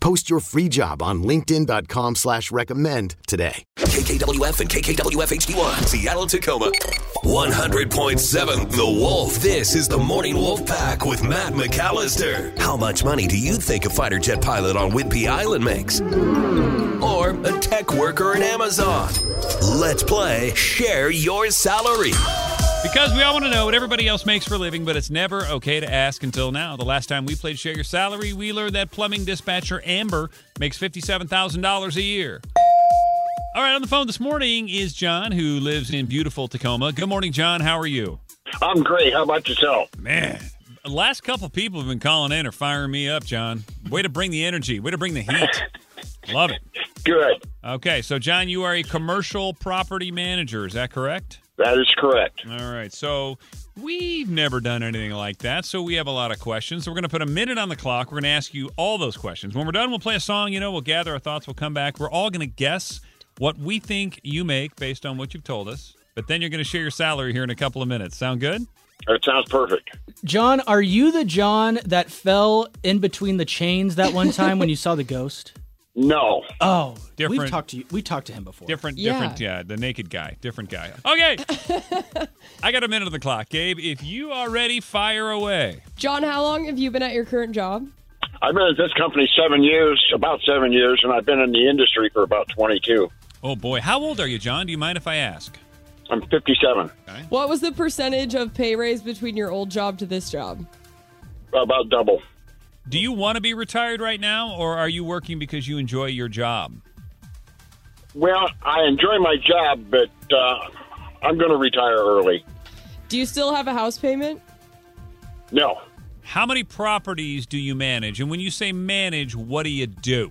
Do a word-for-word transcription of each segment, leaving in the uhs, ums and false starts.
Post your free job on linkedin.com slash recommend today. K K W F and K K W F H D one. Seattle, Tacoma. one hundred point seven The Wolf. This is the Morning Wolf Pack with Matt McAllister. How much money do you think a fighter jet pilot on Whidbey Island makes? Or a tech worker in Amazon? Let's play Share Your Salary. Because we all want to know what everybody else makes for a living, but it's never okay to ask until now. The last time we played Share Your Salary, we learned that plumbing dispatcher Amber makes fifty-seven thousand dollars a year. All right, on the phone this morning is John, who lives in beautiful Tacoma. Good morning, John. How are you? I'm great. How about yourself? Man, the last couple people have been calling in or firing me up, John. Way to bring the energy. Way to bring the heat. Love it. Good. Okay, so, John, you are a commercial property manager. Is that correct? That is correct. All right. So we've never done anything like that, so we have a lot of questions. So we're going to put a minute on the clock. We're going to ask you all those questions. When we're done, we'll play a song. You know, we'll gather our thoughts. We'll come back. We're all going to guess what we think you make based on what you've told us. But then you're going to share your salary here in a couple of minutes. Sound good? That sounds perfect. John, are you the John that fell in between the chains that one time when you saw the ghost? No. Oh, different. We've talked to you. We talked to him before. Different, yeah. different, yeah. The naked guy, different guy. Okay. I got a minute on the clock, Gabe. If you are ready, fire away. John, how long have you been at your current job? I've been at this company seven years, about seven years, and I've been in the industry for about twenty-two. Oh boy, how old are you, John? Do you mind if I ask? I'm fifty-seven. Okay. What was the percentage of pay raise between your old job to this job? About double. Do you want to be retired right now, or are you working because you enjoy your job? Well, I enjoy my job, but uh, I'm going to retire early. Do you still have a house payment? No. How many properties do you manage? And when you say manage, what do you do?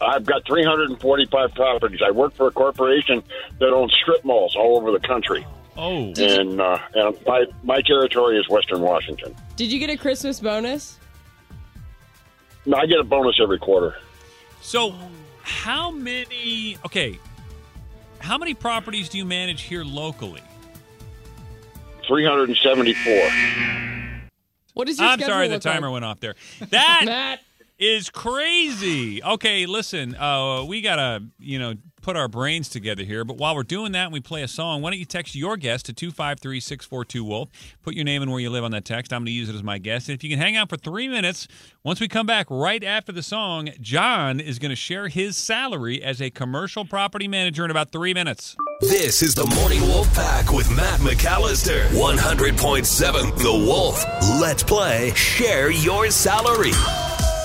I've got three hundred forty-five properties. I work for a corporation that owns strip malls all over the country. Oh, and, uh, and my, my territory is Western Washington. Did you get a Christmas bonus? No, I get a bonus every quarter. So how many, okay, how many properties do you manage here locally? three hundred seventy-four. What is your I'm sorry, the timer like? went off there. That Matt. is crazy. Okay, listen, uh, we got to, you know, put our brains together here, but while we're doing that and we play a song, why don't you text your guest to two five three, six four two, WOLF. Put your name and where you live on that text. I'm going to use it as my guest. And if you can hang out for three minutes, once we come back right after the song, John is going to share his salary as a commercial property manager in about three minutes. This is the Morning Wolf Pack with Matt McAllister. one hundred point seven The Wolf. Let's play Share Your Salary.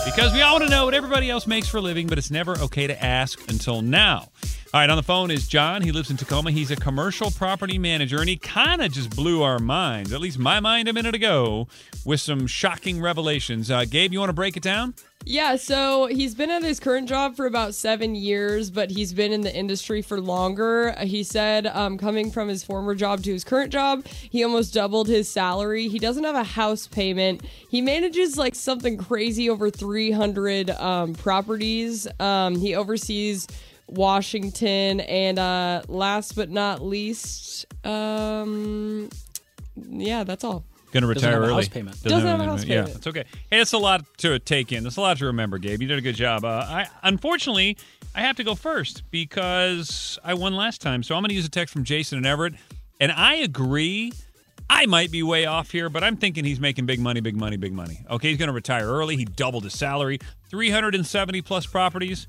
Because we all want to know what everybody else makes for a living, but it's never okay to ask until now. All right, on the phone is John. He lives in Tacoma. He's a commercial property manager, and he kind of just blew our minds, at least my mind a minute ago, with some shocking revelations. Uh, Gabe, you want to break it down? Yeah, so he's been at his current job for about seven years, but he's been in the industry for longer. He said um, coming from his former job to his current job, he almost doubled his salary. He doesn't have a house payment. He manages like something crazy over three hundred um, properties. Um, he oversees Washington. And uh, last but not least, um, yeah, that's all. Going to retire early. Doesn't have a house payment. Doesn't, Doesn't have a house payment. Yeah, that's okay. Hey, it's a lot to take in. It's a lot to remember, Gabe. You did a good job. Uh, I Unfortunately, I have to go first because I won last time. So I'm going to use a text from Jason and Everett. And I agree. I might be way off here, but I'm thinking he's making big money, big money, big money. Okay, he's going to retire early. He doubled his salary. three hundred seventy plus properties.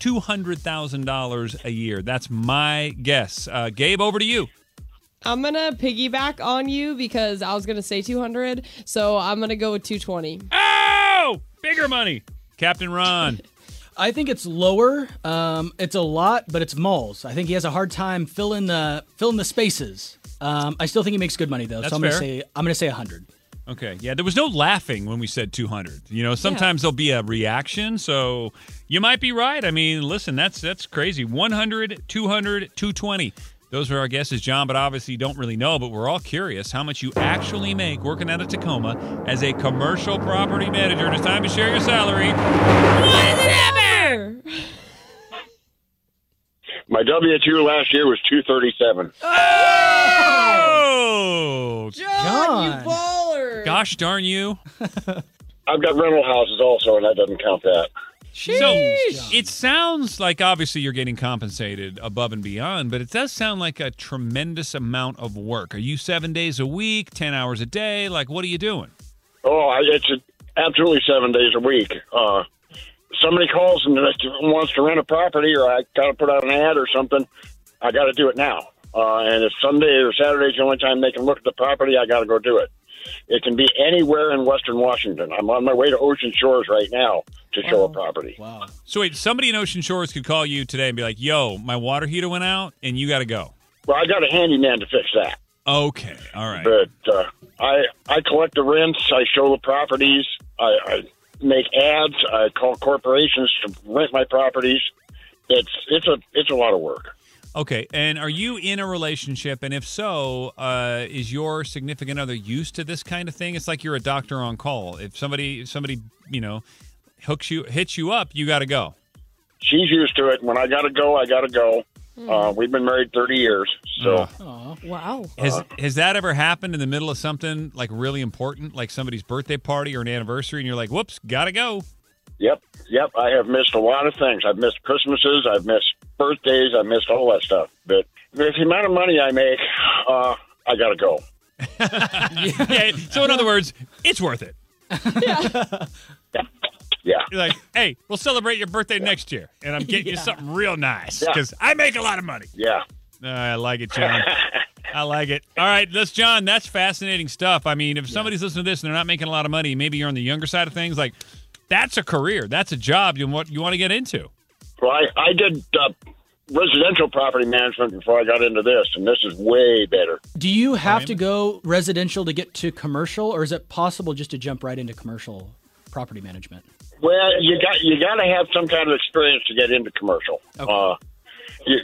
two hundred thousand dollars a year. That's my guess. Uh, Gabe, over to you. I'm going to piggyback on you because I was going to say two hundred, so I'm going to go with two twenty. Oh! Bigger money. Captain Ron. I think it's lower. Um, it's a lot, but it's malls. I think he has a hard time filling the filling the spaces. Um, I still think he makes good money though. That's so I'm going to say I'm going to say one hundred. Okay. Yeah, there was no laughing when we said two hundred. You know, sometimes yeah. there'll be a reaction, so you might be right. I mean, listen, that's that's crazy. one hundred, two hundred, two twenty. Those are our guesses, John, but obviously don't really know, but we're all curious how much you actually make working out of Tacoma as a commercial property manager. And it's time to share your salary. Whatever! My W two last year was two thirty-seven. Oh! John, John, you baller! Gosh darn you. I've got rental houses also, and that doesn't count that. Sheesh. So it sounds like obviously you're getting compensated above and beyond, but it does sound like a tremendous amount of work. Are you seven days a week, ten hours a day? Like, what are you doing? Oh, it's absolutely seven days a week. Uh, somebody calls and wants to rent a property, or I got to put out an ad or something. I got to do it now. Uh, and if Sunday or Saturday's the only time they can look at the property, I got to go do it. It can be anywhere in Western Washington. I'm on my way to Ocean Shores right now to show oh, a property. Wow. So wait, somebody in Ocean Shores could call you today and be like, yo, my water heater went out and you got to go. Well, I got a handyman to fix that. Okay. All right. But uh, I, I collect the rents. I show the properties. I, I make ads. I call corporations to rent my properties. It's, it's a, it's a lot of work. Okay, and are you in a relationship? And if so, uh, is your significant other used to this kind of thing? It's like you're a doctor on call. If somebody, if somebody, you know, hooks you, hits you up, you got to go. She's used to it. When I got to go, I got to go. Mm. Uh, we've been married thirty years. So, oh. wow. Has has that ever happened in the middle of something like really important, like somebody's birthday party or an anniversary, and you're like, "Whoops, got to go." Yep, yep. I have missed a lot of things. I've missed Christmases. I've missed birthdays. I've missed all that stuff. But with the amount of money I make, uh, I got to go. yeah. yeah. So in other words, it's worth it. Yeah. yeah. yeah. You're like, hey, we'll celebrate your birthday yeah. next year, and I'm getting yeah. you something real nice because yeah. I make a lot of money. Yeah. Oh, I like it, John. I like it. All right, that's John. That's fascinating stuff. I mean, if somebody's yeah. listening to this and they're not making a lot of money, maybe you're on the younger side of things, like, that's a career. That's a job you want, you want to get into. Well, I, I did uh, residential property management before I got into this, and this is way better. Do you have I mean, to go residential to get to commercial, or is it possible just to jump right into commercial property management? Well, you got you got to have some kind of experience to get into commercial. Okay. Uh, you,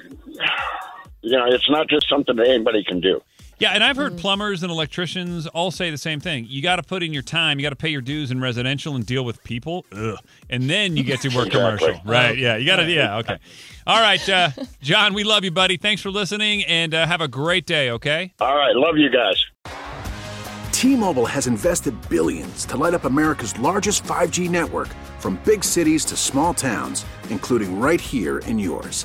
you know, it's not just something that anybody can do. Yeah, and I've heard plumbers and electricians all say the same thing. You got to put in your time. You got to pay your dues in residential and deal with people. Ugh. And then you get to work exactly. commercial. Right, yeah. You got to, yeah, okay. All right, uh, John, we love you, buddy. Thanks for listening, and uh, have a great day, okay? All right, love you guys. T-Mobile has invested billions to light up America's largest five G network, from big cities to small towns, including right here in yours.